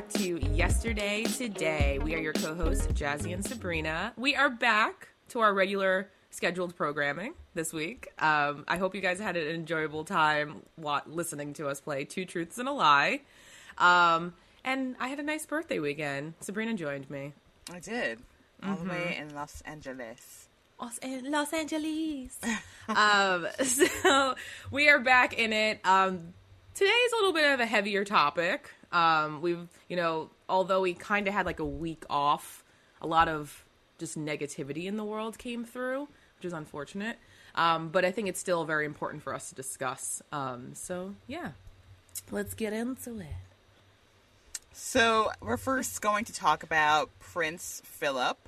back to Yesterday Today. We are your co-hosts, Jazzy and Sabrina. We are back to our regular scheduled programming this week. I hope you guys had an enjoyable time listening to us play Two Truths and a Lie. And I had a nice birthday weekend. Sabrina joined me. I did. All the way in Los Angeles. So we are back in it. Today's a little bit of a heavier topic. We've, you know, although we kind of had like a week off, a lot of just negativity in the world came through, which is unfortunate. But I think it's still very important for us to discuss. So yeah, let's get into it. So we're first going to talk about Prince Philip,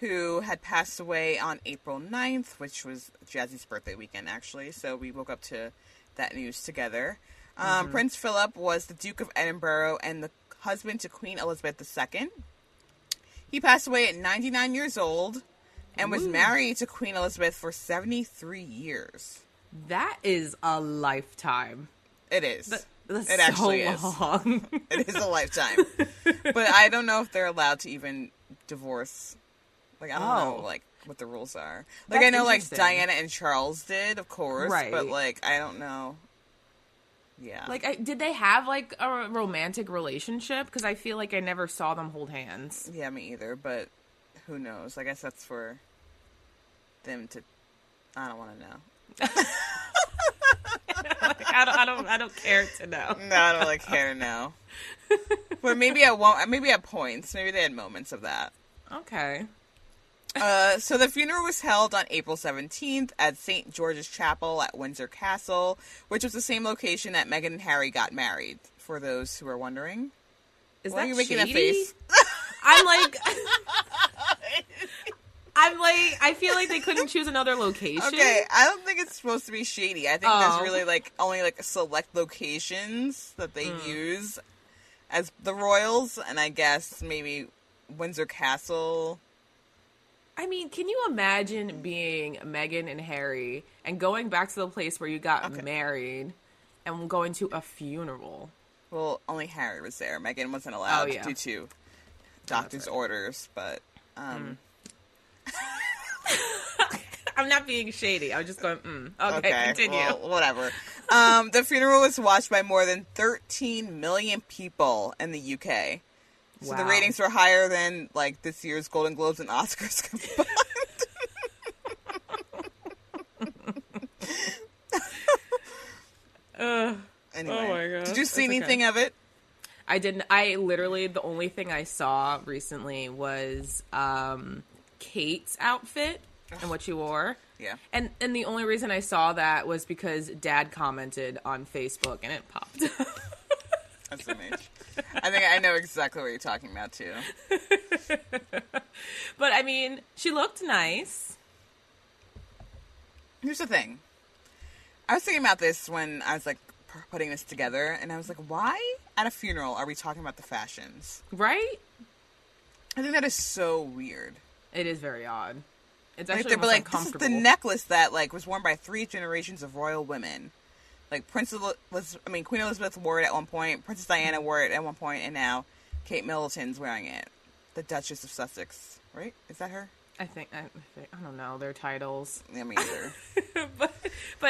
who had passed away on April 9th, which was Jazzy's birthday weekend, actually. So we woke up to that news together. Prince Philip was the Duke of Edinburgh and the husband to Queen Elizabeth II. He passed away at 99 years old and was married to Queen Elizabeth for 73 years. That is a lifetime. It is. That's it actually so long. Is. It is a lifetime. But I don't know if they're allowed to even divorce. Like, I don't know, like, what the rules are. Like, I know, like, Diana and Charles did, of course. Right. But, like, I don't know. Yeah. Like, did they have, like, a romantic relationship? Because I feel like I never saw them hold hands. Yeah, me either. But who knows? I guess that's for them to... I don't want to know. I don't care to know. No, I don't, like, care to know. But maybe at points. Maybe they had moments of that. Okay. So the funeral was held on April 17th at St. George's Chapel at Windsor Castle, which was the same location that Meghan and Harry got married, for those who are wondering. Is that shady? Making a face? I'm like, I feel like they couldn't choose another location. Okay, I don't think it's supposed to be shady. I think there's really, like, only, like, select locations that they use as the royals, and I guess maybe Windsor Castle... I mean, can you imagine being Meghan and Harry and going back to the place where you got married and going to a funeral? Well, only Harry was there. Meghan wasn't allowed due to doctor's orders, but... I'm not being shady. I was just going, Okay, continue. Well, whatever. The funeral was watched by more than 13 million people in the UK. So the ratings were higher than, like, this year's Golden Globes and Oscars combined. Anyway, oh my God. Did you see anything of it? I didn't. I literally, the only thing I saw recently was Kate's outfit and what she wore. Yeah. And the only reason I saw that was because Dad commented on Facebook and it popped up. That's amazing. I think I know exactly what you're talking about, too. But, I mean, she looked nice. Here's the thing. I was thinking about this when I was, like, putting this together, and I was like, why at a funeral are we talking about the fashions? Right? I think that is so weird. It is very odd. It's actually almost uncomfortable. This is the necklace that, like, was worn by 3 generations of royal women. Like, Queen Elizabeth wore it at one point, Princess Diana wore it at one point, and now Kate Middleton's wearing it. The Duchess of Sussex, right? Is that her? I think I don't know their titles. Yeah, me either. But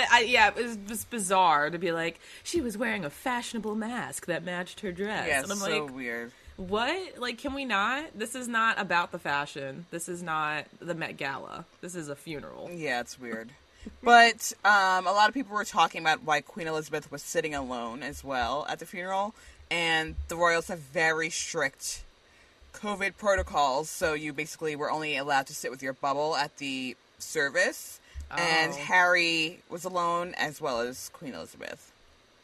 it was just bizarre to be like, she was wearing a fashionable mask that matched her dress. Yeah, and I'm so weird. What? Like, can we not? This is not about the fashion. This is not the Met Gala. This is a funeral. Yeah, it's weird. But a lot of people were talking about why Queen Elizabeth was sitting alone as well at the funeral. And the royals have very strict COVID protocols. So you basically were only allowed to sit with your bubble at the service. Oh. And Harry was alone as well as Queen Elizabeth.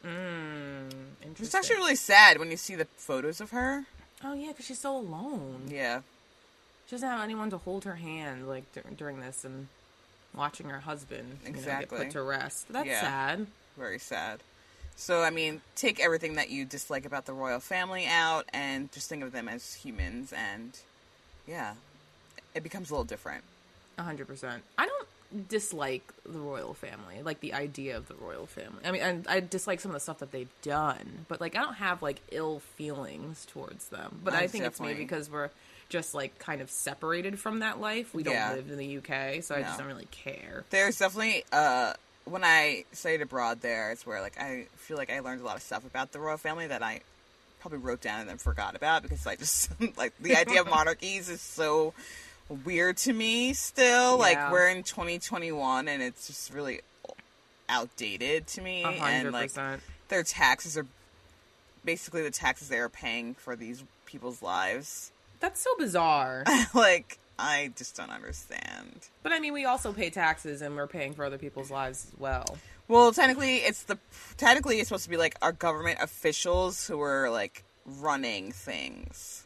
Interesting. It's actually really sad when you see the photos of her. Oh, yeah, because she's so alone. Yeah. She doesn't have anyone to hold her hand like during this and... watching her husband get put to rest. That's sad. Very sad. So, I mean, take everything that you dislike about the royal family out and just think of them as humans. And, yeah, it becomes a little different. 100%. I don't... dislike the royal family, like the idea of the royal family. I mean, and I dislike some of the stuff that they've done, but like I don't have like ill feelings towards them. But I think it's maybe because we're just like kind of separated from that life. We don't live in the UK, so I just don't really care. There's definitely when I studied abroad there, it's where like I feel like I learned a lot of stuff about the royal family that I probably wrote down and then forgot about, because I just like the idea of monarchies is so weird to me still. Like we're in 2021 and it's just really outdated to me. 100%. And like their taxes are basically the taxes they are paying for these people's lives. That's so bizarre. Like I just don't understand. But I mean, we also pay taxes and we're paying for other people's lives as well. Well, technically it's supposed to be like our government officials who are like running things.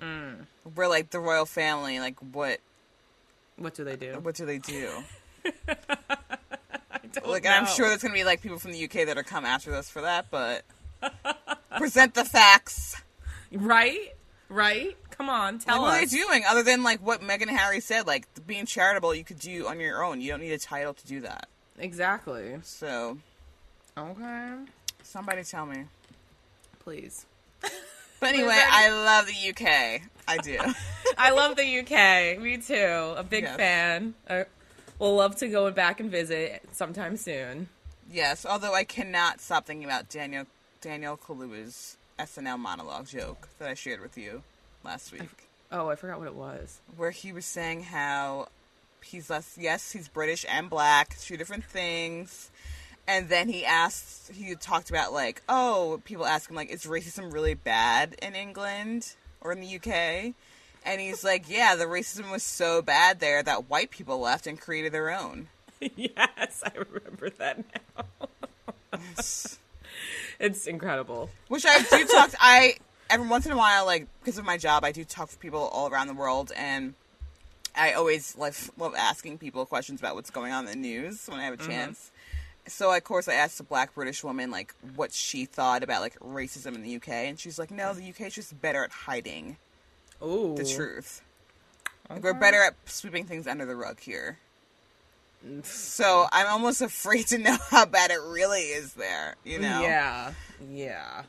Mm. We're like the royal family. Like what? What do they do? What do they do? I don't know. And I'm sure there's gonna be like people from the UK that are come after us for that. But present the facts, right? Right? Come on, tell us. What are they doing other than like what Meghan and Harry said? Like being charitable, you could do on your own. You don't need a title to do that. Exactly. So, okay. Somebody tell me, please. But anyway, I love the UK. I do. I love the UK. Me too. A big fan. We'll love to go back and visit sometime soon. Yes, although I cannot stop thinking about Daniel Kaluuya's SNL monologue joke that I shared with you last week. I forgot what it was. Where he was saying how he's British and black, two different things. And then he talked about like, people ask him like, is racism really bad in England or in the UK? And he's like, yeah, the racism was so bad there that white people left and created their own. Yes, I remember that now. It's incredible. Which I do talk to, every once in a while, like, because of my job, I do talk to people all around the world, and I always like love asking people questions about what's going on in the news when I have a chance. So, of course, I asked a black British woman, like, what she thought about, like, racism in the UK. And she's like, no, the UK's just better at hiding the truth. Okay. Like, we're better at sweeping things under the rug here. So, I'm almost afraid to know how bad it really is there, you know? Yeah. Yeah.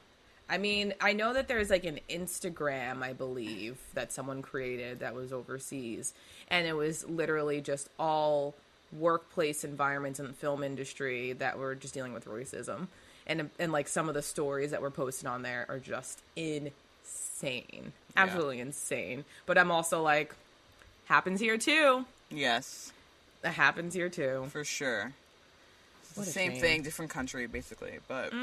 I mean, I know that there's, like, an Instagram, I believe, that someone created that was overseas. And it was literally just all workplace environments in the film industry that were just dealing with racism, and like some of the stories that were posted on there are just insane, absolutely insane. But I'm also like, happens here too. Yes, it happens here too for sure. It's the same thing, different country basically, but we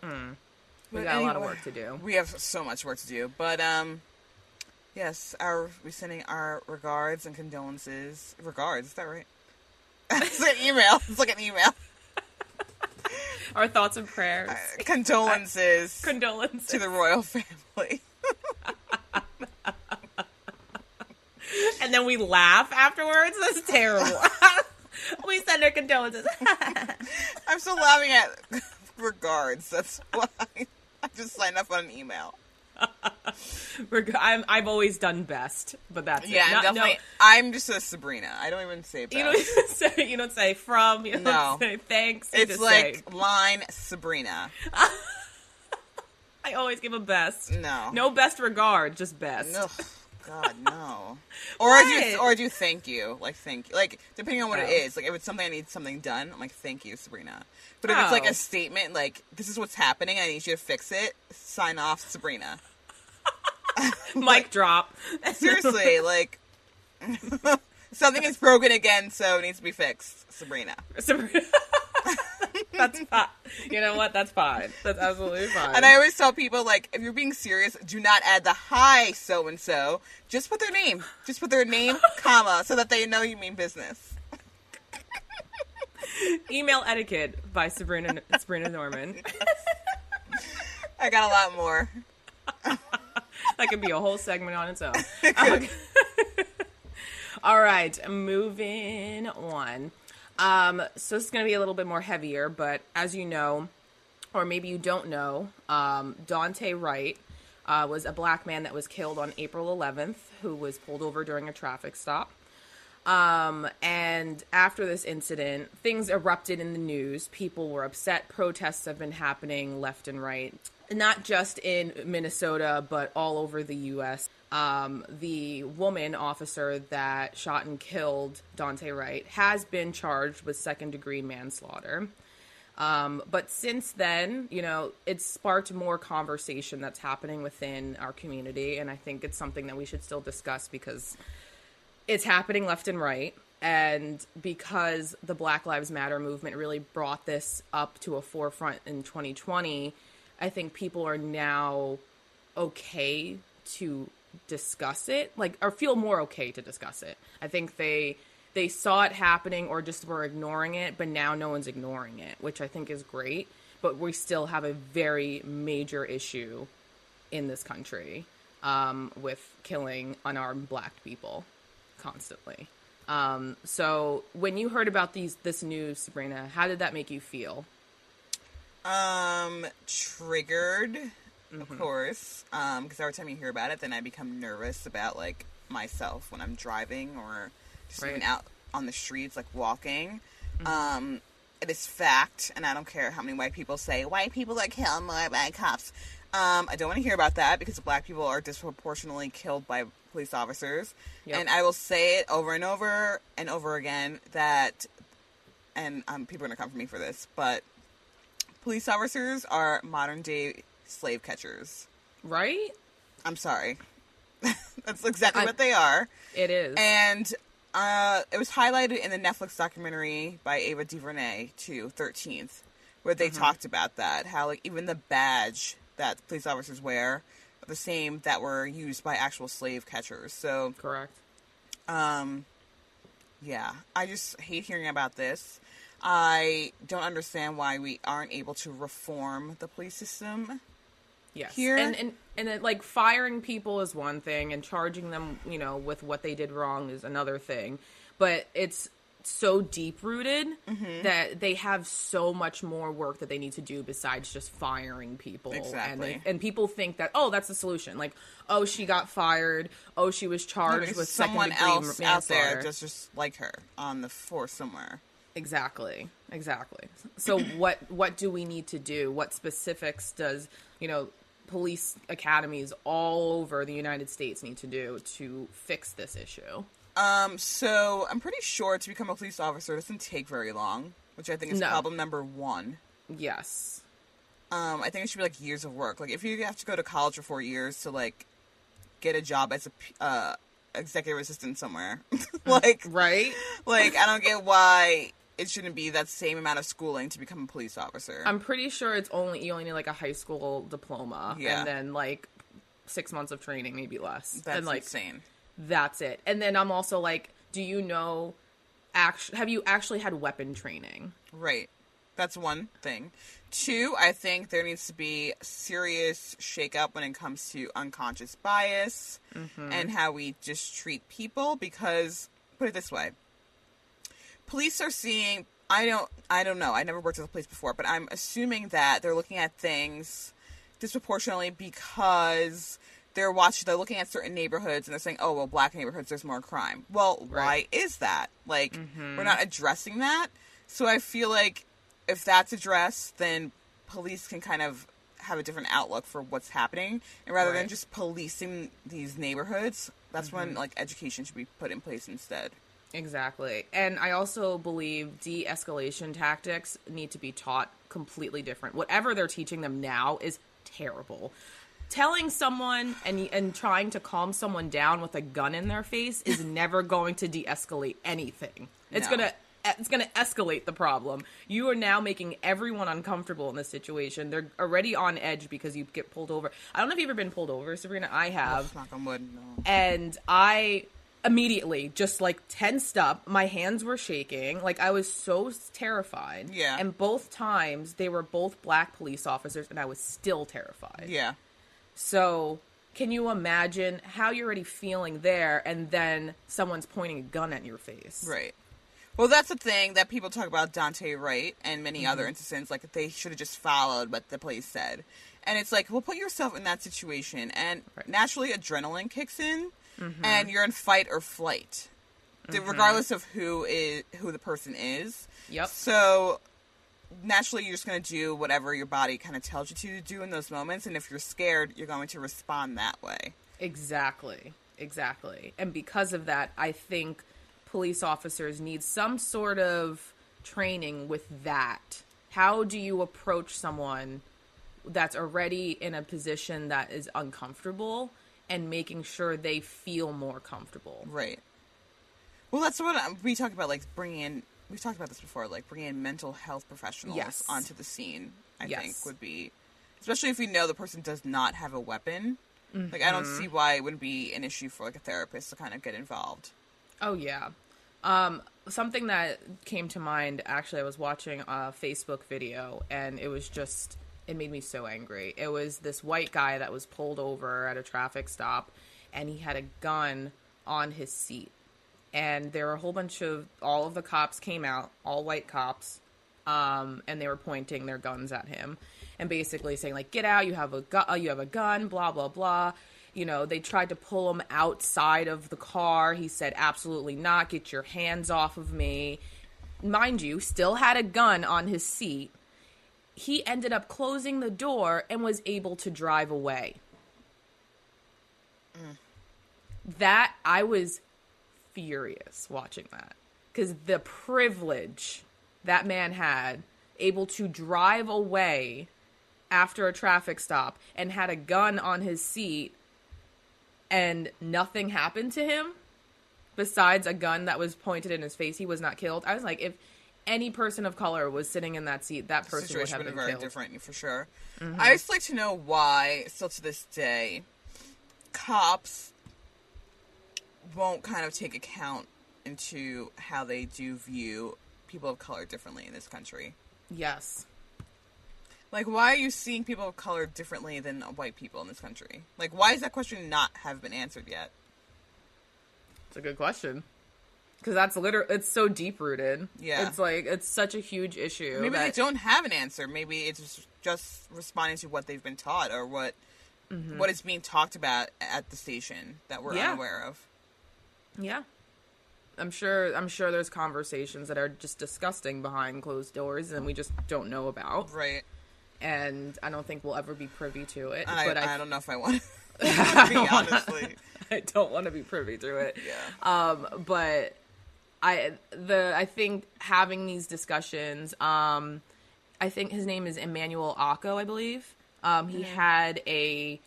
got a lot of work to do. We have so much work to do, but yes, we're sending our regards and condolences. Regards, is that right? It's an email. It's like an email. Our thoughts and prayers. Condolences. To the royal family. And then we laugh afterwards? That's terrible. We send our condolences. I'm still laughing at regards. That's why I just signed up on an email. I've always done best, but that's it. I'm just a Sabrina. I don't even say best. You don't say from. You don't say thanks. You it's like say. Line Sabrina. I always give a best. No best regard, just best. Ugh, God no. or I do thank you, like thank you, like depending on what it is. Like if it's something I need something done, I'm like thank you Sabrina. But if it's like a statement, like this is what's happening, I need you to fix it. Sign off Sabrina. Mic drop. Seriously, like something is broken again, so it needs to be fixed. Sabrina. That's fine. You know what? That's fine. That's absolutely fine. And I always tell people, like, if you're being serious, do not add the hi so and so. Just put their name. Just put their name, comma, so that they know you mean business. Email etiquette by Sabrina Norman. Yes. I got a lot more. That could be a whole segment on its own. Okay. All right, moving on. So this is going to be a little bit more heavier, but as you know, or maybe you don't know, Daunte Wright was a black man that was killed on April 11th, who was pulled over during a traffic stop. And after this incident, things erupted in the news. People were upset. Protests have been happening left and right, not just in Minnesota, but all over the U.S. The woman officer that shot and killed Daunte Wright has been charged with second-degree manslaughter. But since then, you know, it's sparked more conversation that's happening within our community. And I think it's something that we should still discuss because it's happening left and right. And because the Black Lives Matter movement really brought this up to a forefront in 2020, I think people are now okay to discuss it, like, or feel more okay to discuss it. I think they saw it happening or just were ignoring it, but now no one's ignoring it, which I think is great. But we still have a very major issue in this country with killing unarmed Black people constantly. So when you heard about this news, Sabrina, how did that make you feel? Triggered, of course, because every time you hear about it, then I become nervous about, like, myself when I'm driving or just even out on the streets, like, walking. It is fact, and I don't care how many white people say, white people are killed more by cops. I don't want to hear about that because Black people are disproportionately killed by police officers. Yep. And I will say it over and over and over again that, and people are going to come for me for this, but police officers are modern-day slave catchers. Right? I'm sorry. That's exactly what they are. It is. And it was highlighted in the Netflix documentary by Ava DuVernay, too, 13th, where they talked about that, how, like, even the badge that police officers wear are the same that were used by actual slave catchers. So correct. Yeah, I just hate hearing about this. I don't understand why we aren't able to reform the police system. Yes. Here. And it, like, firing people is one thing and charging them, you know, with what they did wrong is another thing. But it's so deep-rooted that they have so much more work that they need to do besides just firing people. Exactly. And people think that, oh, that's the solution. Like, oh, she got fired. Oh, she was charged with someone else out there just like her on the force somewhere. Exactly. So what do we need to do? What specifics does, you know, police academies all over the United States need to do to fix this issue? So I'm pretty sure to become a police officer doesn't take very long, which I think is problem number one. Yes. I think it should be, like, years of work. Like, if you have to go to college for 4 years to, like, get a job as a executive assistant somewhere, like, right? Like, I don't get why it shouldn't be that same amount of schooling to become a police officer. I'm pretty sure it's you only need, like, a high school diploma, and then, like, 6 months of training, maybe less. That's and, like, insane. That's it. And then I'm also like, do you know, have you actually had weapon training? Right. That's one thing. Two, I think there needs to be serious shakeup when it comes to unconscious bias and how we just treat people because, put it this way, police are seeing, I don't know, I never worked with the police before, but I'm assuming that they're looking at things disproportionately because they're looking at certain neighborhoods and they're saying, oh, well, Black neighborhoods, there's more crime. Well, why is that? Like, we're not addressing that. So I feel like if that's addressed, then police can kind of have a different outlook for what's happening. And rather than just policing these neighborhoods, that's when, like, education should be put in place instead. Exactly. And I also believe de-escalation tactics need to be taught completely different. Whatever they're teaching them now is terrible. Telling someone and trying to calm someone down with a gun in their face is never going to de-escalate anything. It's going to escalate the problem. You are now making everyone uncomfortable in this situation. They're already on edge because you get pulled over. I don't know if you've ever been pulled over, Sabrina. I have. Knock on wood, no. And I immediately just, like, tensed up. My hands were shaking. Like, I was so terrified. Yeah. And both times, they were both Black police officers, and I was still terrified. Yeah. So can you imagine how you're already feeling there, and then someone's pointing a gun at your face? Right. Well, that's the thing that people talk about Daunte Wright and many other instances, like, they should have just followed what the police said. And it's like, well, put yourself in that situation, and naturally adrenaline kicks in, and you're in fight or flight. regardless of who the person is. Yep. So naturally, you're just going to do whatever your body kind of tells you to do in those moments. And if you're scared, you're going to respond that way. Exactly. Exactly. And because of that, I think police officers need some sort of training with that. How do you approach someone that's already in a position that is uncomfortable and making sure they feel more comfortable? Right. Well, that's what we talk about, like bringing in, we've talked about this before, like bringing in mental health professionals onto the scene, I think would be, especially if you know the person does not have a weapon. Mm-hmm. Like, I don't see why it wouldn't be an issue for like a therapist to kind of get involved. Oh, yeah. Something that came to mind, actually, I was watching a Facebook video, and it was just, it made me so angry. It was this white guy that was pulled over at a traffic stop, and he had a gun on his seat. And there were a whole bunch of, all of the cops came out, all white cops, and they were pointing their guns at him and basically saying, like, get out, you have a gun, blah, blah, blah. You know, they tried to pull him outside of the car. He said, absolutely not, get your hands off of me. Mind you, still had a gun on his seat. He ended up closing the door and was able to drive away. That, I was furious watching that, because the privilege that man had, able to drive away after a traffic stop and had a gun on his seat and nothing happened to him besides a gun that was pointed in his face. He was not killed. I was like, if any person of color was sitting in that seat, that person would have been very killed. Different for sure. Mm-hmm. I just like to know why, still to this day, cops won't kind of take account into how they do view people of color differently in this country. Yes. Like, why are you seeing people of color differently than white people in this country? Like, why is that question not have been answered yet? It's a good question. Because that's literally, it's so deep-rooted. Yeah. It's like, it's such a huge issue. Maybe they don't have an answer. Maybe it's just responding to what they've been taught or what is being talked about at the station that we're unaware of. Yeah. I'm sure there's conversations that are just disgusting behind closed doors and we just don't know about. Right. And I don't think we'll ever be privy to it. But I don't know if I want to be, honestly. I don't want to be privy to it. Yeah. I think having these discussions, I think his name is Emmanuel Acco, I believe. He had a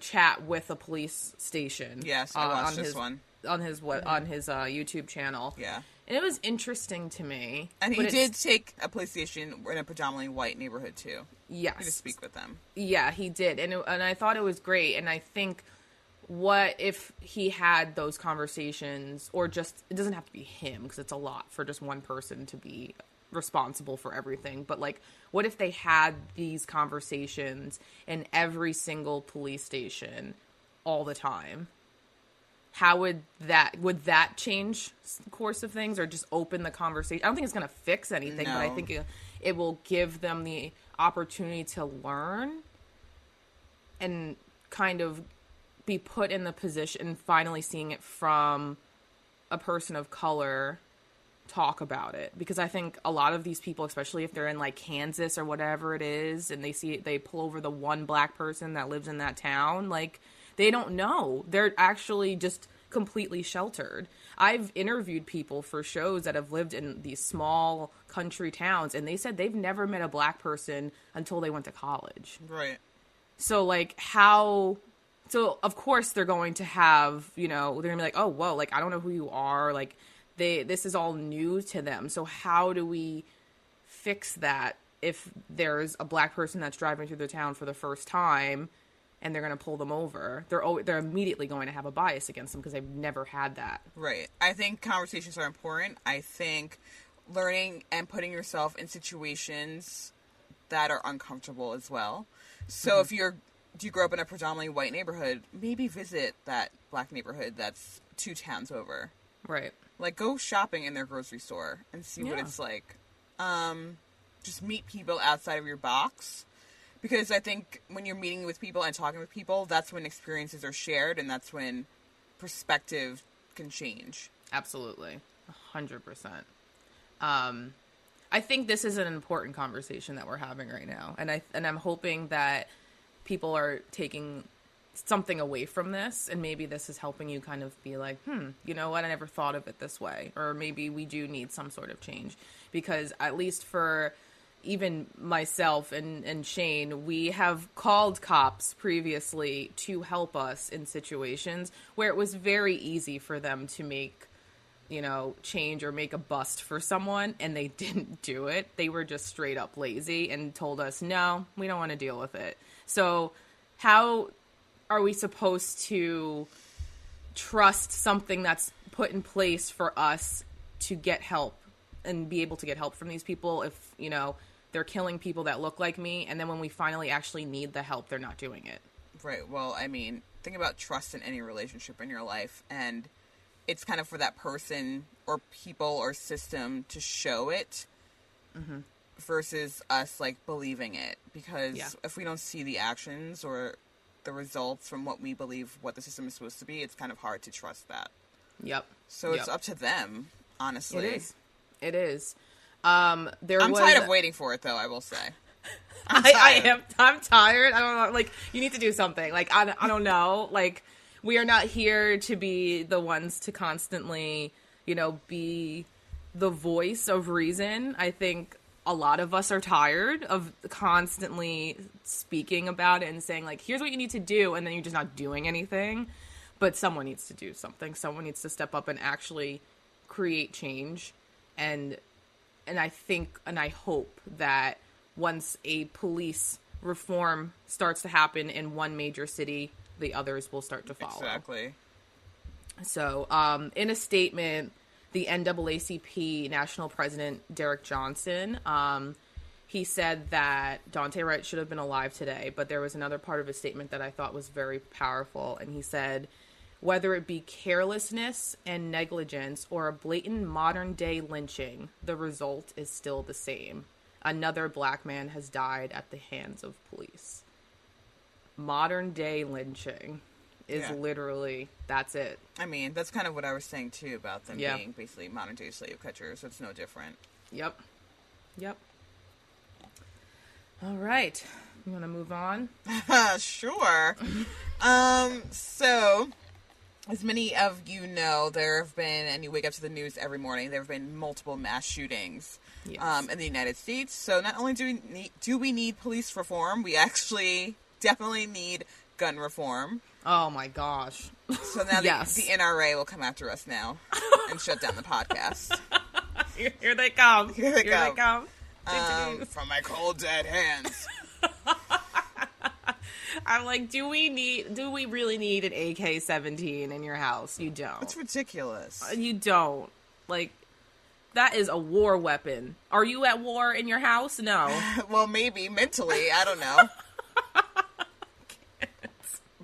chat with a police station. Yes, I watched this one. On his YouTube channel. Yeah. And it was interesting to me. And he did take a police station in a predominantly white neighborhood, too. Yes. He had to speak with them. Yeah, he did. And I thought it was great. And I think, what if he had those conversations, or just, it doesn't have to be him, because it's a lot for just one person to be responsible for everything. But, like, what if they had these conversations in every single police station all the time? How would that change the course of things, or just open the conversation? I don't think it's going to fix anything, but I think it will give them the opportunity to learn and kind of be put in the position, finally seeing it from a person of color talk about it. Because I think a lot of these people, especially if they're in like Kansas or whatever it is, and they pull over the one black person that lives in that town, like, they don't know. They're actually just completely sheltered. I've interviewed people for shows that have lived in these small country towns, and they said they've never met a black person until they went to college. Right. So, like, how... So, of course, they're going to have, you know, they're going to be like, oh, whoa, like, I don't know who you are. Like, this is all new to them. So how do we fix that if there's a black person that's driving through the town for the first time, and they're going to pull them over? They're immediately going to have a bias against them because they've never had that. Right. I think conversations are important. I think learning and putting yourself in situations that are uncomfortable as well. So if you grow up in a predominantly white neighborhood, maybe visit that black neighborhood that's 2 towns over. Right. Like, go shopping in their grocery store and see what it's like. Just meet people outside of your box. Because I think when you're meeting with people and talking with people, that's when experiences are shared, and that's when perspective can change. Absolutely. 100%. I think this is an important conversation that we're having right now. And I'm hoping that people are taking something away from this. And maybe this is helping you kind of be like, you know what? I never thought of it this way. Or maybe we do need some sort of change. Because at least for even myself and Shane, we have called cops previously to help us in situations where it was very easy for them to make, you know, change or make a bust for someone, and they didn't do it. They were just straight up lazy and told us, no, we don't want to deal with it. So how are we supposed to trust something that's put in place for us to get help and be able to get help from these people if, you know, they're killing people that look like me, and then when we finally actually need the help, they're not doing it? Right. Well, I mean, think about trust in any relationship in your life, and it's kind of for that person or people or system to show it versus us, like, believing it. Because if we don't see the actions or the results from what we believe what the system is supposed to be, it's kind of hard to trust that. Yep. So it's up to them, honestly. It is. It is. I'm tired of waiting for it, though, I will say. I am. I'm tired. I don't know. Like, you need to do something. Like, I don't know. Like, we are not here to be the ones to constantly, you know, be the voice of reason. I think a lot of us are tired of constantly speaking about it and saying, like, here's what you need to do, and then you're just not doing anything. But someone needs to do something. Someone needs to step up and actually create change. And I think, and I hope that once a police reform starts to happen in one major city, the others will start to follow. Exactly. So, in a statement, the NAACP national president, Derek Johnson, he said that Daunte Wright should have been alive today, but there was another part of his statement that I thought was very powerful. And he said, whether it be carelessness and negligence or a blatant modern day lynching, the result is still the same. Another black man has died at the hands of police. Modern day lynching is literally, that's it. I mean, that's kind of what I was saying too about them being basically modern day slave catchers. So it's no different. Yep. Yep. All right. You want to move on? Sure. So as many of you know, there have been, and you wake up to the news every morning, there have been multiple mass shootings in the United States. So not only do we need police reform, we actually definitely need gun reform. Oh my gosh. So now the NRA will come after us now and shut down the podcast. Here they come. Here they come. From my cold dead hands. I'm like, do we really need an AK-17 in your house? You don't. It's ridiculous. You don't. Like, that is a war weapon. Are you at war in your house? No. Well, maybe mentally. I don't know.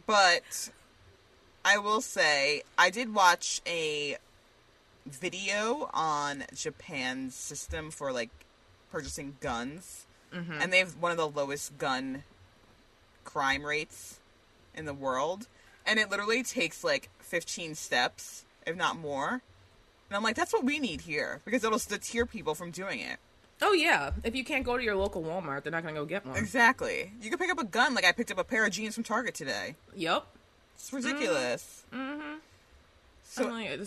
But I will say, I did watch a video on Japan's system for, like, purchasing guns. Mm-hmm. And they have one of the lowest gun crime rates in the world. And it literally takes, like, 15 steps, if not more. And I'm like, that's what we need here. Because it'll deter people from doing it. Oh, yeah. If you can't go to your local Walmart, they're not going to go get one. Exactly. You can pick up a gun like I picked up a pair of jeans from Target today. Yep. It's ridiculous. Mm-hmm. So, I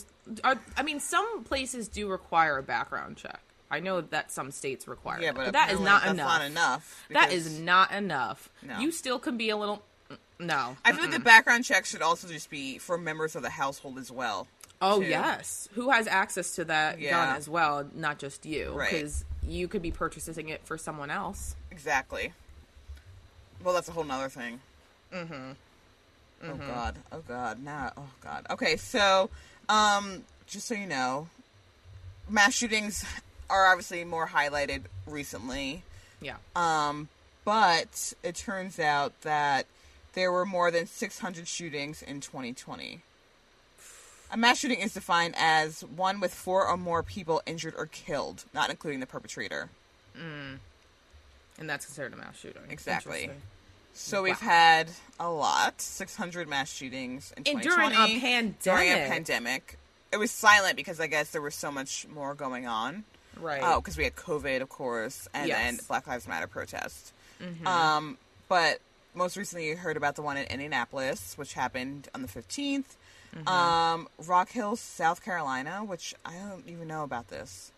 mean, some places do require a background check. I know that some states require it, but that is not enough. That's not enough. That is not enough. No. You still can be a little... No. I feel like the background check should also just be for members of the household as well. Oh, yes. Who has access to that gun as well, not just you. Right. Because you could be purchasing it for someone else. Exactly. Well, that's a whole nother thing. Mm-hmm. Oh, God. Nah. Oh, God. Okay, so, just so you know, mass shootings are obviously more highlighted recently. Yeah. But it turns out that there were more than 600 shootings in 2020. A mass shooting is defined as one with 4 or more people injured or killed, not including the perpetrator. And that's considered a mass shooting. Exactly. So we've had a lot, 600 mass shootings in 2020. During a pandemic. It was silent because I guess there was so much more going on. Right. Oh, because we had COVID, of course, and then Black Lives Matter protests. Mm-hmm. But most recently you heard about the one in Indianapolis, which happened on the 15th. Mm-hmm. Rock Hill, South Carolina, which I don't even know about this.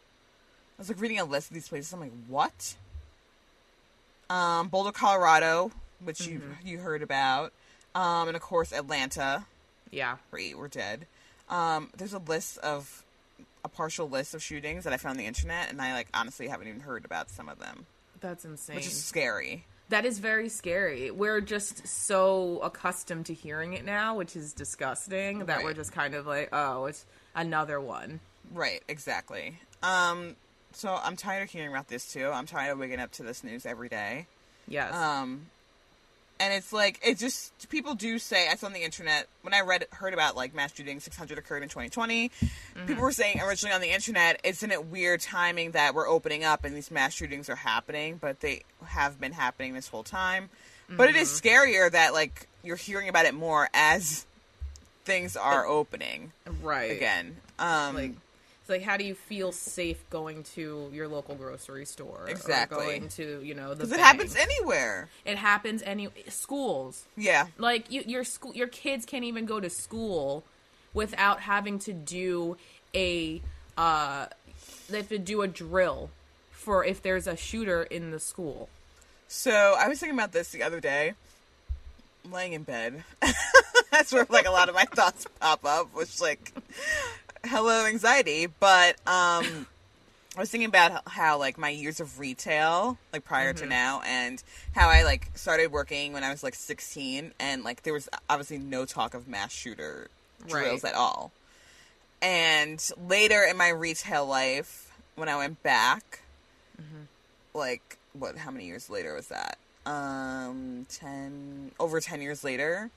I was like reading a list of these places. I'm like, what? Boulder, Colorado, which you heard about, and of course Atlanta. Yeah, 3 were dead. There's a partial list of shootings that I found on the internet, and I honestly haven't even heard about some of them. That's insane. Which is scary. That is very scary. We're just so accustomed to hearing it now, which is disgusting. That we're just kind of like, oh, it's another one. Right. Exactly. So I'm tired of hearing about this too. I'm tired of waking up to this news every day. Yes. And it's like, it just, people do say, I saw on the internet, when I heard about, mass shooting, 600 occurred in 2020, people were saying originally on the internet, isn't it weird timing that we're opening up and these mass shootings are happening, but they have been happening this whole time. Mm-hmm. But it is scarier that, you're hearing about it more as things are opening. Right. Again. How do you feel safe going to your local grocery store? Exactly. Or going to, the bank? Because it happens anywhere. It happens schools. Yeah. Your kids can't even go to school without having to do they have to do a drill for if there's a shooter in the school. So, I was thinking about this the other day. I'm laying in bed. That's where, a lot of my thoughts pop up, which, hello anxiety, but I was thinking about how my years of retail prior to now, and how I started working when I was 16, and there was obviously no talk of mass shooter drills at all. And later in my retail life, when I went back, how many years later was that? 10 years later,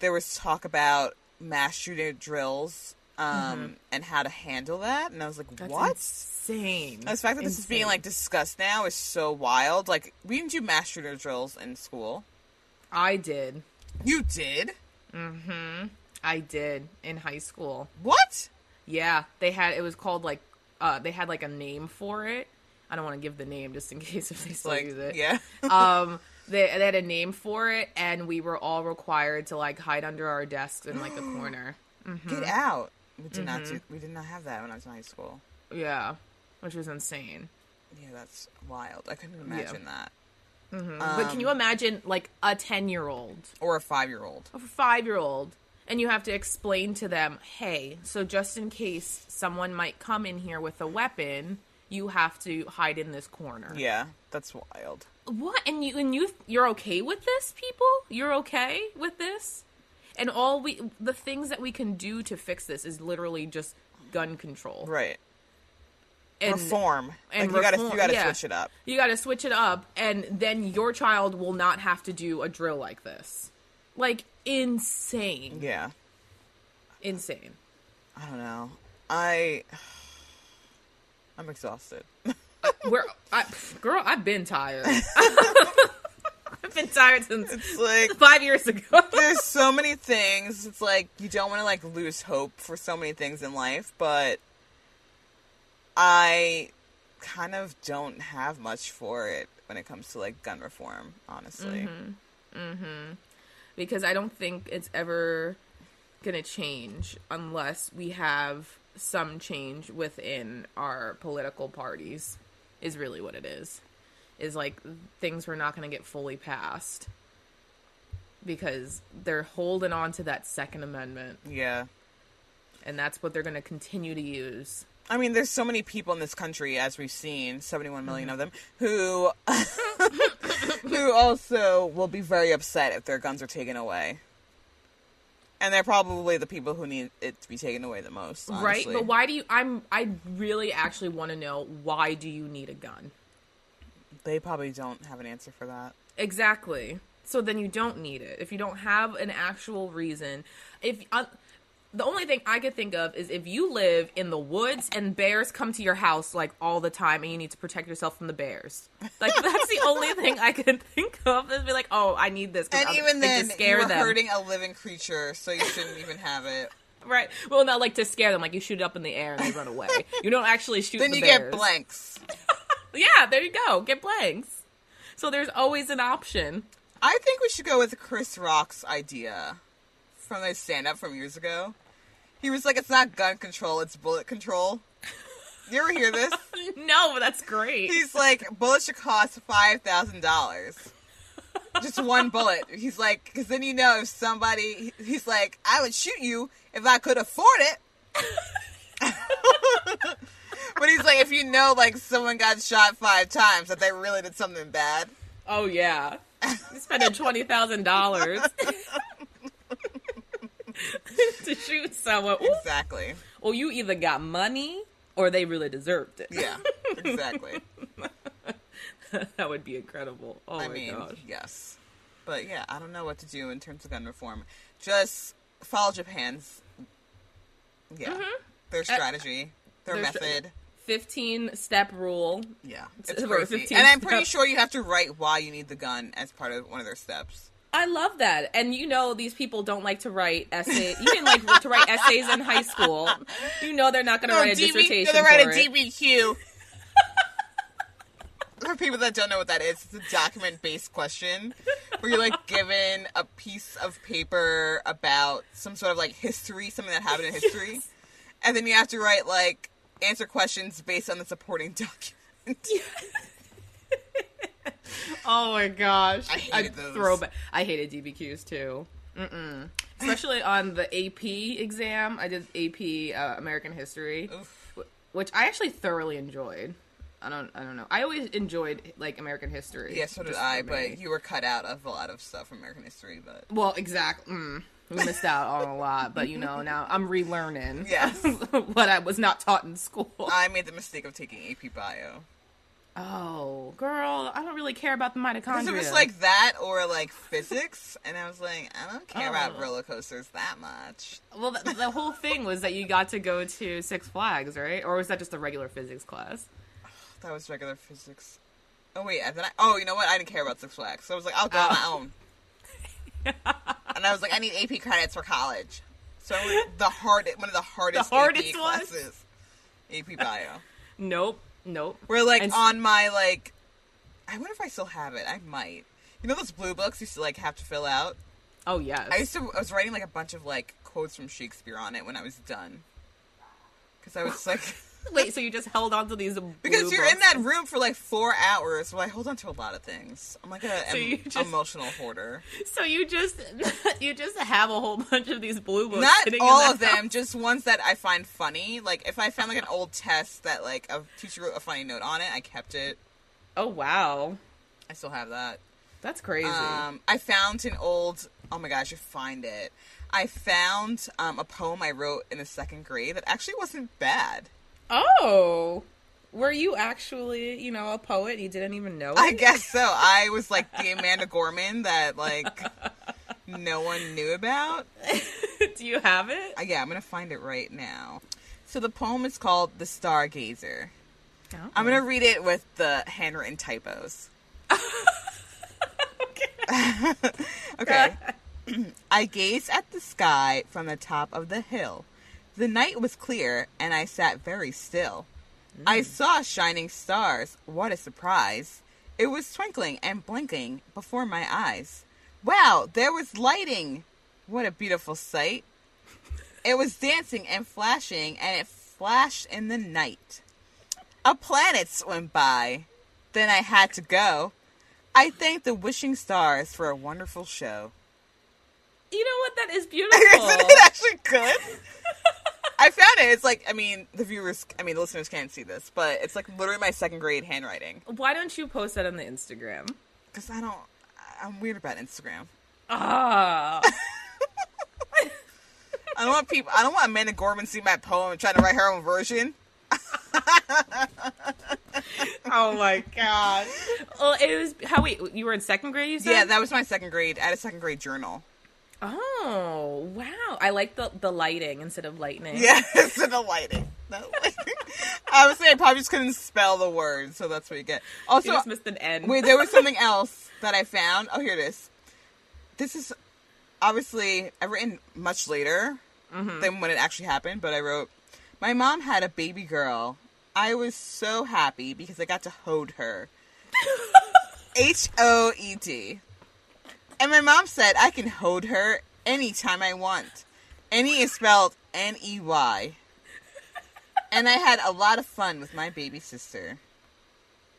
there was talk about mass shooter drills. And how to handle that. And I was like, what? That's insane. The fact that this is being, discussed now is so wild. We didn't do mass shooter drills in school. I did. You did? I did in high school. What? Yeah. They had a name for it. I don't want to give the name just in case if they still use it. Yeah. They had a name for it, and we were all required to, hide under our desks in, a corner. Get out. We did not have that when I was in high school. Yeah, which was insane. Yeah, that's wild. I couldn't imagine that. But can you imagine, a 10-year-old? Or a 5-year-old. And you have to explain to them, hey, so just in case someone might come in here with a weapon, you have to hide in this corner. Yeah, that's wild. What? And you're okay with this, people? You're okay with this? And the things that we can do to fix this is literally just gun control. Right. And reform. And you gotta switch it up. You gotta switch it up, and then your child will not have to do a drill like this. Insane. Yeah. Insane. I don't know. I'm exhausted. Girl, I've been tired. I've been tired since 5 years ago. There's so many things. It's you don't want to lose hope for so many things in life, but I kind of don't have much for it when it comes to gun reform, honestly. Because I don't think it's ever gonna change unless we have some change within our political parties, is really what it is. Is things were not going to get fully passed because they're holding on to that Second Amendment. Yeah. And that's what they're going to continue to use. I mean, there's so many people in this country, as we've seen, 71 million of them, who who also will be very upset if their guns are taken away. And they're probably the people who need it to be taken away the most, honestly. Right? But why do you... I really actually want to know, why do you need a gun? They probably don't have an answer for that. Exactly. So then you don't need it. If you don't have an actual reason, the only thing I could think of is if you live in the woods and bears come to your house like all the time and you need to protect yourself from the bears. Like that's the only thing I could think of is be like, oh, I need this. And even then, you're hurting a living creature, so you shouldn't even have it. Right. Well, not like to scare them. Like you shoot it up in the air and they run away. You don't actually shoot the bears. Then you get blanks. Yeah, there you go. Get blanks. So there's always an option. I think we should go with Chris Rock's idea from his stand-up from years ago. He was like, it's not gun control, it's bullet control. You ever hear this? No, but that's great. He's like, bullets should cost $5,000. Just one bullet. He's like, because then you know if somebody... He's like, I would shoot you if I could afford it. But he's like, if you know, like, someone got shot 5 times, that they really did something bad. Oh, yeah. He's spending $20,000 to shoot someone. Ooh. Exactly. Well, you either got money or they really deserved it. Yeah, exactly. That would be incredible. Oh, I mean, gosh. Yes. But yeah, I don't know what to do in terms of gun reform. Just follow Japan's, yeah, mm-hmm. their strategy, their method. 15-step rule. Yeah, it's crazy. And I'm pretty sure you have to write why you need the gun as part of one of their steps. I love that. And you know these people don't like to write essays. You didn't like to write essays in high school. You know they're not going to write a dissertation for it. They're going to write a DBQ. For people that don't know what that is, it's a document-based question where you're, like, given a piece of paper about some sort of, like, history, something that happened in history. Yes. And then you have to write, like, answer questions based on the supporting document. Yes. Oh my gosh! I hated DBQs too, especially on the AP exam. I did AP American History, which I actually thoroughly enjoyed. I don't know. I always enjoyed like American History. Yeah, so did I. But you were cut out of a lot of stuff from American History. But exactly. We missed out on a lot, but you know, now I'm relearning. Yes, what I was not taught in school. I made the mistake of taking AP Bio. Oh, girl, I don't really care about the mitochondria. Because it was like that or like physics, and I was like, I don't care about roller coasters that much. Well, the whole thing was that you got to go to Six Flags, right? Or was that just a regular physics class? That was regular physics. Oh, wait, you know what? I didn't care about Six Flags. So I was like, I'll go on my own. And I was like, I need AP credits for college. So I went one of the hardest AP classes. AP Bio. Nope. We're like on my like, I wonder if I still have it. I might. You know those blue books you used to like have to fill out? Oh yes. I was writing like a bunch of like quotes from Shakespeare on it when I was done. Because I was like, wait, so you just held on to these blue books? Because you're in that room for like 4 hours. Well, I hold on to a lot of things. I'm like an emotional hoarder. So you just have a whole bunch of these blue books. Not all of them, just ones that I find funny. Like if I found like an old test that like a teacher wrote a funny note on it, I kept it. Oh wow, I still have that. That's crazy. I found an old. Oh my gosh, you find it. I found a poem I wrote in the 2nd grade that actually wasn't bad. Oh, were you actually, you know, a poet and you didn't even know it? I guess so. I was like the Amanda Gorman that like no one knew about. Do you have it? Yeah, I'm going to find it right now. So the poem is called The Stargazer. Oh. I'm going to read it with the handwritten typos. Okay. Okay. I gazed at the sky from the top of the hill. The night was clear, and I sat very still. I saw shining stars. What a surprise. It was twinkling and blinking before my eyes. Wow, there was lighting. What a beautiful sight. It was dancing and flashing, and it flashed in the night. A planet swam by. Then I had to go. I thanked the wishing stars for a wonderful show. You know what? That is beautiful. Isn't it actually good? I found it. It's like, I mean, the listeners can't see this, but it's like literally my 2nd grade handwriting. Why don't you post that on the Instagram? Because I'm weird about Instagram. Ah. I don't want Amanda Gorman to see my poem and try to write her own version. Oh my God. Well, you were in 2nd grade, you said? Yeah, that was my 2nd grade. I had a 2nd grade journal. Oh, wow. I like the lighting instead of lightning. Yeah, instead of lighting. I was saying I probably just couldn't spell the word, so that's what you get. Also, you just missed an N. Wait, there was something else that I found. Oh, here it is. This is obviously, I written much later than when it actually happened, but I wrote, my mom had a baby girl. I was so happy because I got to hold her. HOED. And my mom said I can hold her anytime I want. Any is spelled NEY. And I had a lot of fun with my baby sister.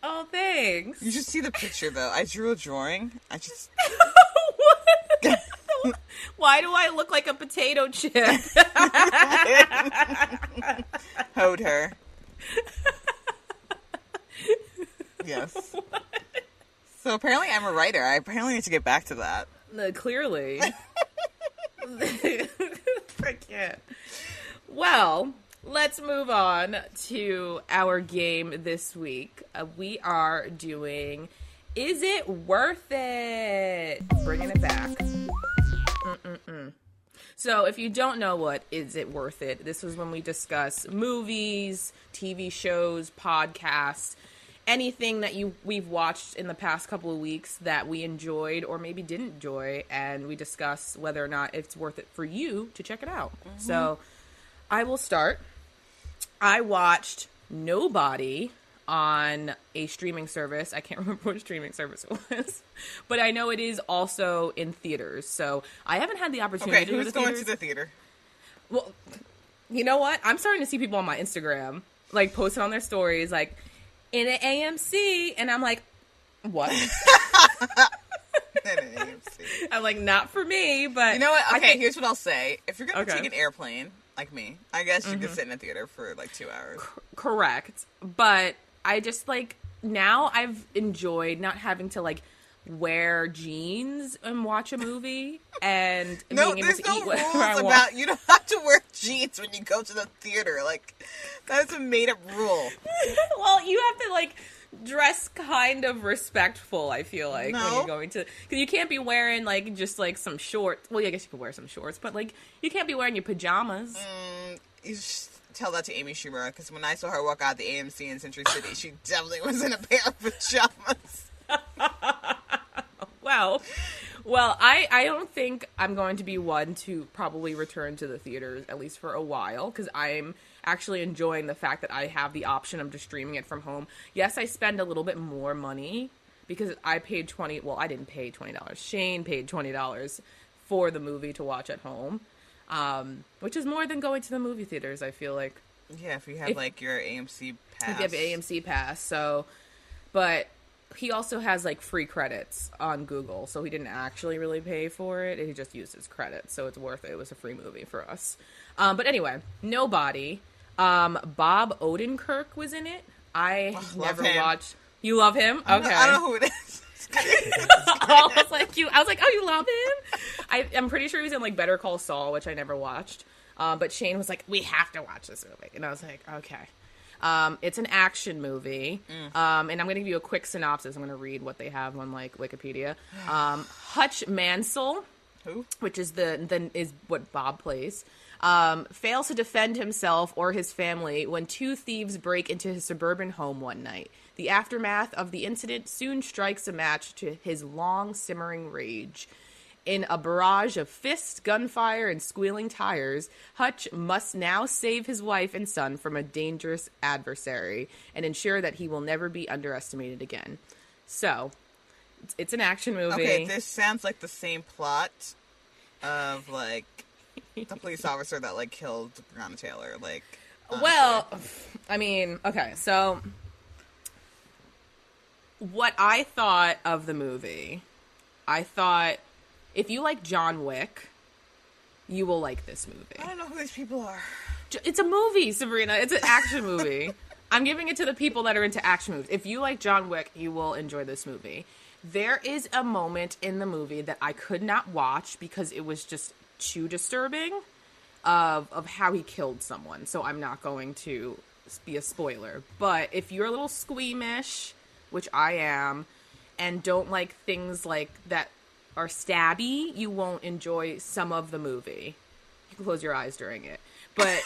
Oh, thanks. You should see the picture, though. I drew a drawing. I just... What? Why do I look like a potato chip? Hold her. Yes. What? So apparently I'm a writer. I apparently need to get back to that. Clearly. I can't. Well... Let's move on to our game this week. We are doing Is It Worth It? Bringing it back. So if you don't know what Is It Worth It, this was when we discuss movies, TV shows, podcasts, anything that we've watched in the past couple of weeks that we enjoyed or maybe didn't enjoy, and we discuss whether or not it's worth it for you to check it out. So... I will start. I watched Nobody on a streaming service. I can't remember which streaming service it was, but I know it is also in theaters. So I haven't had the opportunity to go to the theaters. Okay, who's going to the theater? Well, you know what? I'm starting to see people on my Instagram, like, posting on their stories, like, in an AMC, and I'm like, what? In an AMC. I'm like, not for me, but... You know what? Okay, here's what I'll say. If you're going to take an airplane... Like me. I guess you could sit in a theater for like 2 hours. Correct. But I just like, now I've enjoyed not having to like wear jeans and watch a movie and being able to eat whatever I want. You don't have to wear jeans when you go to the theater. Like, that is a made up rule. Well, you have to like dress kind of respectful, I feel like, when you're going to... Because you can't be wearing, like, just, like, some shorts. Well, yeah, I guess you could wear some shorts, but, like, you can't be wearing your pajamas. You should tell that to Amy Schumer, because when I saw her walk out the AMC in Century City, she definitely was in a pair of pajamas. Well, I don't think I'm going to be one to probably return to the theaters, at least for a while, because I'm... actually enjoying the fact that I have the option of just streaming it from home. Yes, I spend a little bit more money because I paid I didn't pay $20. Shane paid $20 for the movie to watch at home, which is more than going to the movie theaters, I feel like. Yeah, if you have like your AMC pass. If you have AMC pass, so... But he also has like free credits on Google, so he didn't actually really pay for it. He just used his credits, so it's worth it. It was a free movie for us. But anyway, Nobody... Bob Odenkirk was in it. I never watched. You love him? Okay. I don't know who it is. I was like, oh, you love him? I'm pretty sure he was in like Better Call Saul, which I never watched. But Shane was like, we have to watch this movie. And I was like, okay. It's an action movie. And I'm going to give you a quick synopsis. I'm going to read what they have on like Wikipedia. Hutch Mansell, which is is what Bob plays. Fails to defend himself or his family when two thieves break into his suburban home one night. The aftermath of the incident soon strikes a match to his long simmering rage. In a barrage of fists, gunfire, and squealing tires, Hutch must now save his wife and son from a dangerous adversary and ensure that he will never be underestimated again. So, it's an action movie. Okay, this sounds like the same plot of, like... the police officer that, like, killed Breonna Taylor, like... Honestly. Well, I mean, okay, so... What I thought of the movie, I thought, if you like John Wick, you will like this movie. I don't know who these people are. It's a movie, Sabrina. It's an action movie. I'm giving it to the people that are into action movies. If you like John Wick, you will enjoy this movie. There is a moment in the movie that I could not watch because it was just... too disturbing of how he killed someone, so I'm not going to be a spoiler, but if you're a little squeamish, which I am, and don't like things like that are stabby, you won't enjoy some of the movie. You can close your eyes during it. But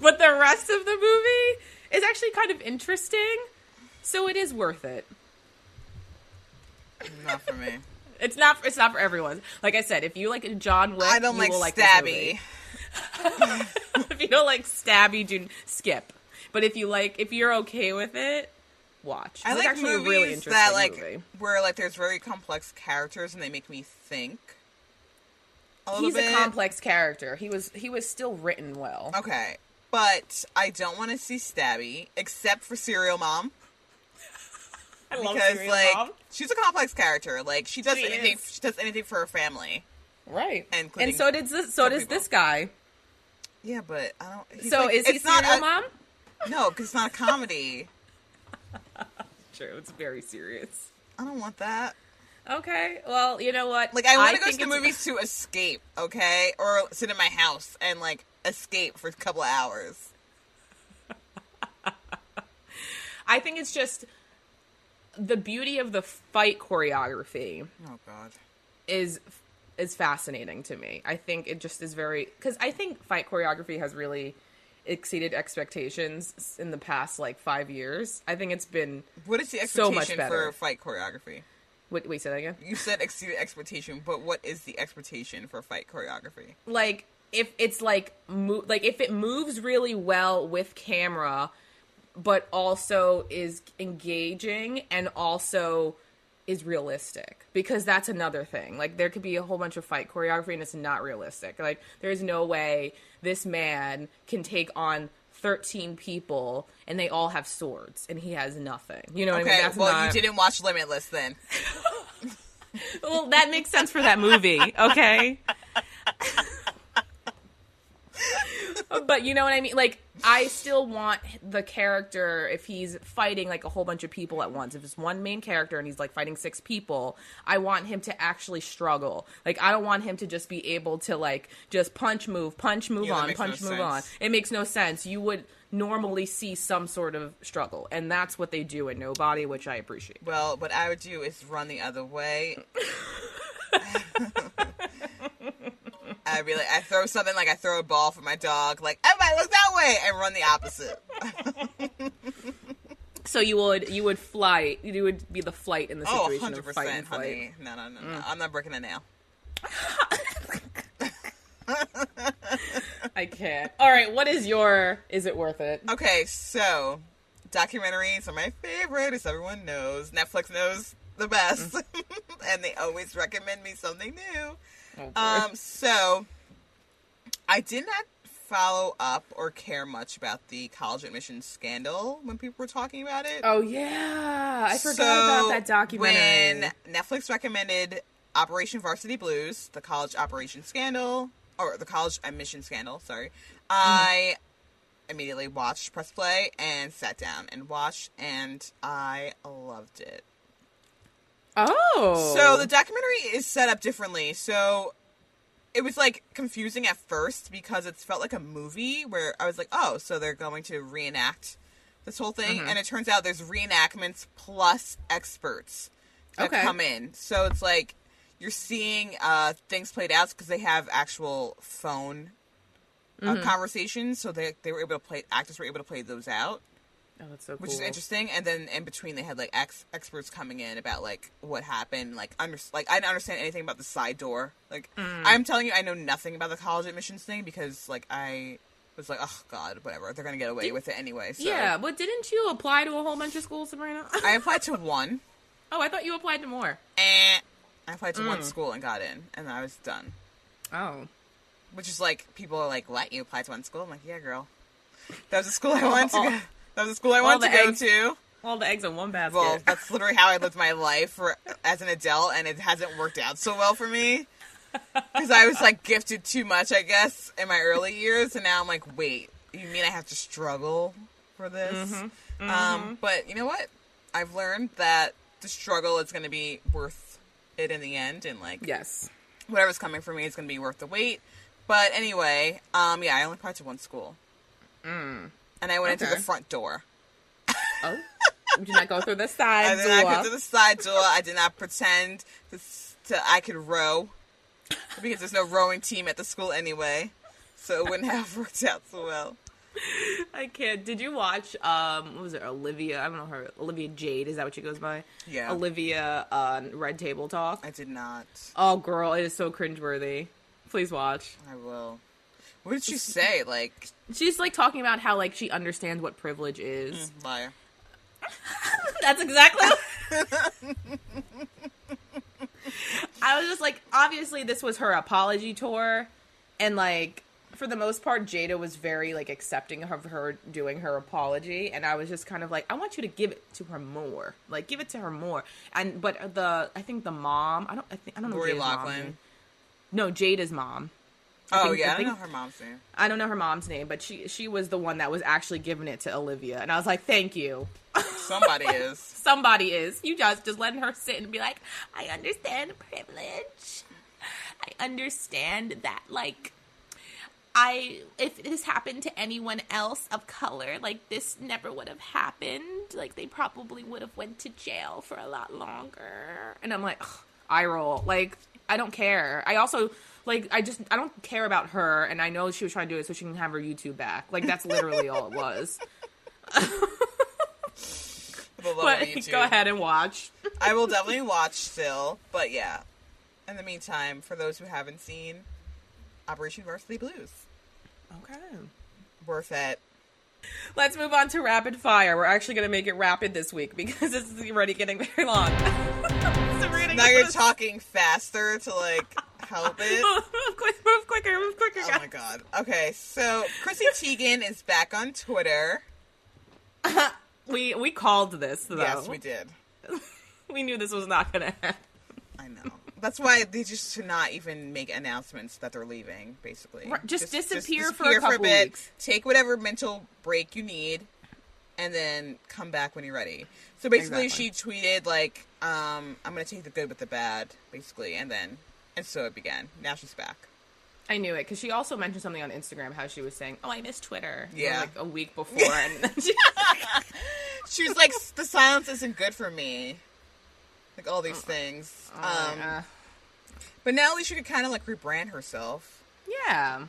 but the rest of the movie is actually kind of interesting. So it is worth it. Not for me. It's not for everyone. Like I said, if you like John Wick, you will like stabby. If you don't like stabby, do skip. But if you're okay with it, watch. I like movies really that where there's very complex characters and they make me think. He's a complex character. He was still written well. Okay, but I don't want to see stabby except for Serial Mom. I love Serial Mom. She's a complex character. Like she does anything for her family. Right. And so does this guy. Yeah, but I don't. Is he Serial Mom? No, because it's not a comedy. True, it's very serious. I don't want that. Okay, well, you know what? Like, I want to go to the movies to escape, okay? Or sit in my house and, like, escape for a couple of hours. I think it's just the beauty of the fight choreography. Oh, God. Is fascinating to me. I think it just is very... Because I think fight choreography has really... exceeded expectations in the past 5 years. I think it's been so much better. What is the expectation for fight choreography? Wait, say that again? You said exceeded expectation, but what is the expectation for fight choreography? If it moves really well with camera, but also is engaging and also is realistic, because that's another thing. There could be a whole bunch of fight choreography and it's not realistic. There's no way this man can take on 13 people and they all have swords and he has nothing. You know what I mean? You didn't watch Limitless then. Well, that makes sense for that movie, okay? But you know what I mean? I still want the character, if he's fighting, a whole bunch of people at once. If it's one main character and he's, fighting 6 people, I want him to actually struggle. I don't want him to just be able to, just punch, move on. It makes no sense. You would normally see some sort of struggle. And that's what they do in Nobody, which I appreciate. Well, what I would do is run the other way. I'd be I throw something, I throw a ball for my dog, everybody look that way, and run the opposite. So you would fly, you would be the flight in the situation. Oh, 100%, of fight and flight. Honey. No. I'm not breaking a nail. I can't. All right, what is is it worth it? Okay, so documentaries are my favorite, as everyone knows. Netflix knows the best. And they always recommend me something new. So I did not follow up or care much about the college admissions scandal when people were talking about it. Oh, yeah. I forgot about that documentary. When Netflix recommended Operation Varsity Blues, the college operation scandal, or the college admission scandal, sorry, I immediately watched Press Play and sat down and watched, and I loved it. Oh. So the documentary is set up differently. So it was confusing at first because it felt like a movie where I was like, oh, so they're going to reenact this whole thing. Mm-hmm. And it turns out there's reenactments plus experts that come in. So it's you're seeing things played out because they have actual phone conversations. So they were able to actors were able to play those out. Oh, that's so cool. Which is interesting, and then in between they had experts coming in about what happened. I didn't understand anything about the side door. I'm telling you, I know nothing about the college admissions thing because I was oh God, whatever, they're gonna get away with it anyway. So. Yeah, but didn't you apply to a whole bunch of schools, Sabrina? I applied to one. Oh, I thought you applied to more. I applied to one school and got in, and I was done. Oh, which is people are what, you applied to one school? I'm yeah, girl, that was a school I wanted to go. That was a school I wanted to go to. All the eggs in one basket. Well, that's literally how I lived my life as an adult, and it hasn't worked out so well for me. Because I was, gifted too much, I guess, in my early years, and now I'm wait, you mean I have to struggle for this? Mm-hmm. But you know what? I've learned that the struggle is going to be worth it in the end, and, yes, whatever's coming for me is going to be worth the wait. But anyway, I only applied to one school. And I went into the front door. Oh. We did not go through the side door. I did not go through the side door. I did not pretend I could row, because there's no rowing team at the school anyway, so it wouldn't have worked out so well. I can't. Did you watch, what was it, Olivia? I don't know her. Olivia Jade, is that what she goes by? Yeah. Olivia on Red Table Talk. I did not. Oh, girl, it is so cringeworthy. Please watch. I will. What did she say? Like, she's like talking about how like she understands what privilege is. Liar. That's exactly. I was just like, obviously this was her apology tour, and like for the most part, Jada was very like accepting of her doing her apology, and I was just kind of like, I want you to give it to her more, like give it to her more. And but I think the mom, I don't know Lori Loughlin. No, Jada's mom. I don't know her mom's name. I don't know her mom's name, but she was the one that was actually giving it to Olivia. And I was like, thank you. Somebody is. Somebody is. You just letting her sit and be like, I understand privilege. I understand that, like, if this happened to anyone else of color, like, this never would have happened. Like, they probably would have went to jail for a lot longer. And I'm like, ugh, eye roll. Like, I don't care. I also... Like, I don't care about her, and I know she was trying to do it so she can have her YouTube back. Like, that's literally all it was. But go ahead and watch. I will definitely watch still, but yeah. In the meantime, for those who haven't seen, Operation Varsity Blues. Okay. Worth it. Let's move on to rapid fire. We're actually going to make it rapid this week because this is already getting very long. So now you're talking faster to, like... help it. Move quicker, guys. Oh my god. Okay, so Chrissy Teigen is back on Twitter. We called this, though. Yes, we did. We knew this was not gonna happen. I know. That's why they just should not even make announcements that they're leaving, basically. Right. Just disappear for a couple weeks. Take whatever mental break you need, and then come back when you're ready. So basically, She tweeted, like, I'm gonna take the good with the bad, basically, And so it began. Now she's back. I knew it, because she also mentioned something on Instagram, how she was saying, oh, I miss Twitter. Yeah. Like, a week before. And she was like, the silence isn't good for me. Like, all these things. But now at least she could kind of, like, rebrand herself. Yeah.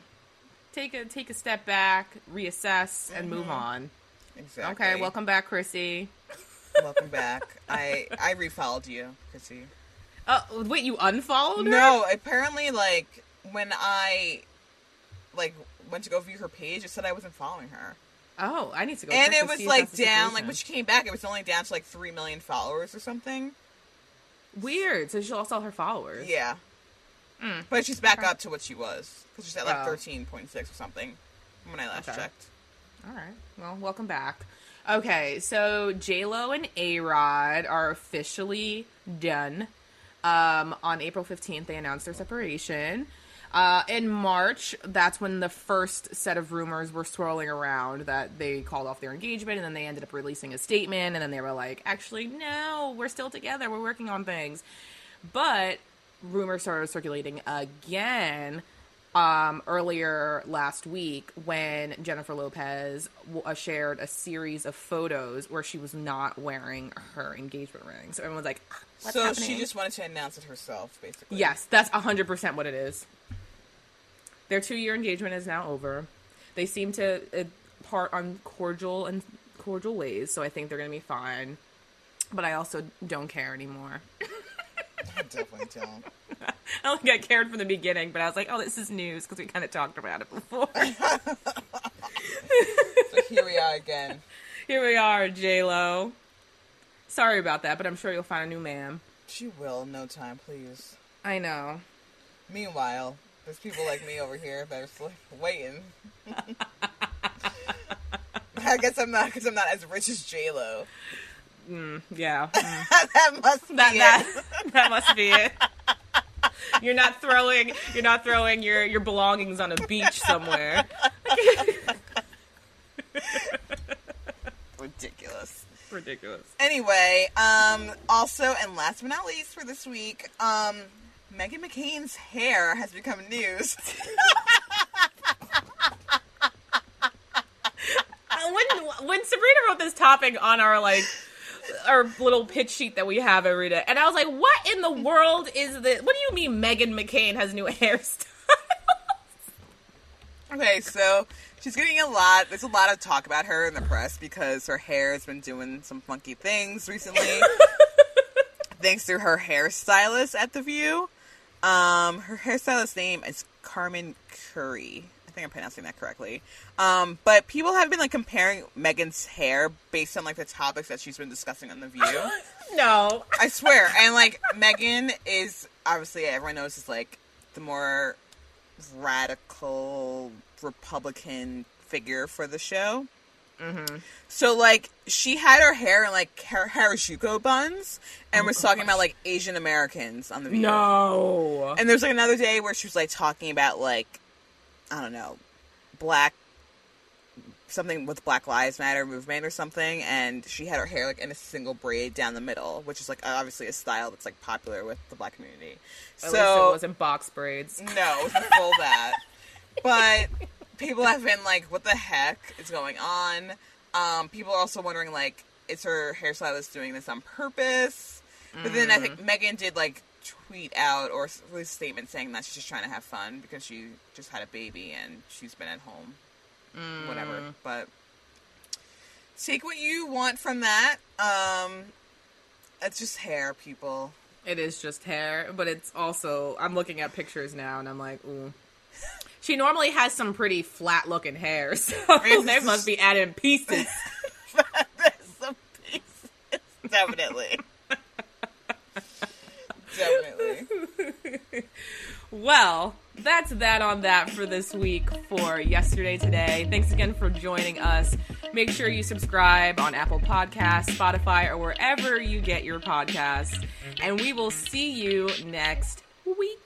Take a step back, reassess, and move on. Exactly. Okay, welcome back, Chrissy. Welcome back. I refollowed you, Chrissy. Wait, you unfollowed her? No, apparently, like, when I, like, went to go view her page, it said I wasn't following her. Oh, I need to go. And it was, like, down, like, when she came back, it was only down to, like, 3 million followers or something. Weird. So she lost all her followers. Yeah. But she's back up to what she was. Because she's at, like, 13.6 or something when I last checked. All right. Well, welcome back. Okay, so J-Lo and A-Rod are officially done. On April 15th, they announced their separation. In March, that's when the first set of rumors were swirling around that they called off their engagement, and then they ended up releasing a statement, and then they were like, actually, no, we're still together. We're working on things. But rumors started circulating again earlier last week when Jennifer Lopez shared a series of photos where she was not wearing her engagement ring. So everyone's like... What's so happening? She just wanted to announce it herself, basically. Yes, that's 100% what it is. Their 2-year engagement is now over. They seem to part on cordial ways, so I think they're going to be fine. But I also don't care anymore. I definitely don't. I don't think I cared from the beginning, but I was like, oh, this is news, because we kind of talked about it before. So here we are again. Here we are, J-Lo. Sorry about that, but I'm sure you'll find a new man. She will in no time, please. I know. Meanwhile, there's people like me over here that are still waiting. I guess I'm not as rich as J-Lo. Yeah. That must be it. That must be it. You're not throwing your belongings on a beach somewhere. Ridiculous. Anyway, also, and last but not least for this week, Meghan McCain's hair has become news. When Sabrina wrote this topic on our, like, our little pitch sheet that we have every day. And I was like, what in the world is this? What do you mean Meghan McCain has new hairstyles? Okay, so she's getting a lot. There's a lot of talk about her in the press because her hair has been doing some funky things recently. Thanks to her hairstylist at The View. Her hairstylist's name is Carmen Curry. I think I'm pronouncing that correctly. But people have been, like, comparing Meghan's hair based on, like, the topics that she's been discussing on The View. No. I swear. And, like, Meghan is, obviously, everyone knows is, like, the more radical Republican figure for the show. Mm-hmm. So, like, she had her hair in, like, Harajuku buns, and was talking about, like, Asian Americans on The View. No! And there's, like, another day where she was, like, talking about, like, I don't know, something with Black Lives Matter movement or something, and she had her hair, like, in a single braid down the middle, which is, like, obviously a style that's, like, popular with the black community. At least it wasn't box braids. No, it wasn't full that. But people have been like, what the heck is going on? People are also wondering, like, is her hairstylist doing this on purpose? But then I think Meghan did, like, tweet out or release a statement saying that she's just trying to have fun because she just had a baby and she's been at home. Whatever. But take what you want from that. It's just hair, people. It is just hair, but it's also, I'm looking at pictures now and I'm like, ooh. She normally has some pretty flat looking hair, so they must be adding pieces. Some pieces. Definitely. Definitely. Well, that's that on that for this week for Yesterday Today. Thanks again for joining us. Make sure you subscribe on Apple Podcasts, Spotify, or wherever you get your podcasts. And we will see you next week.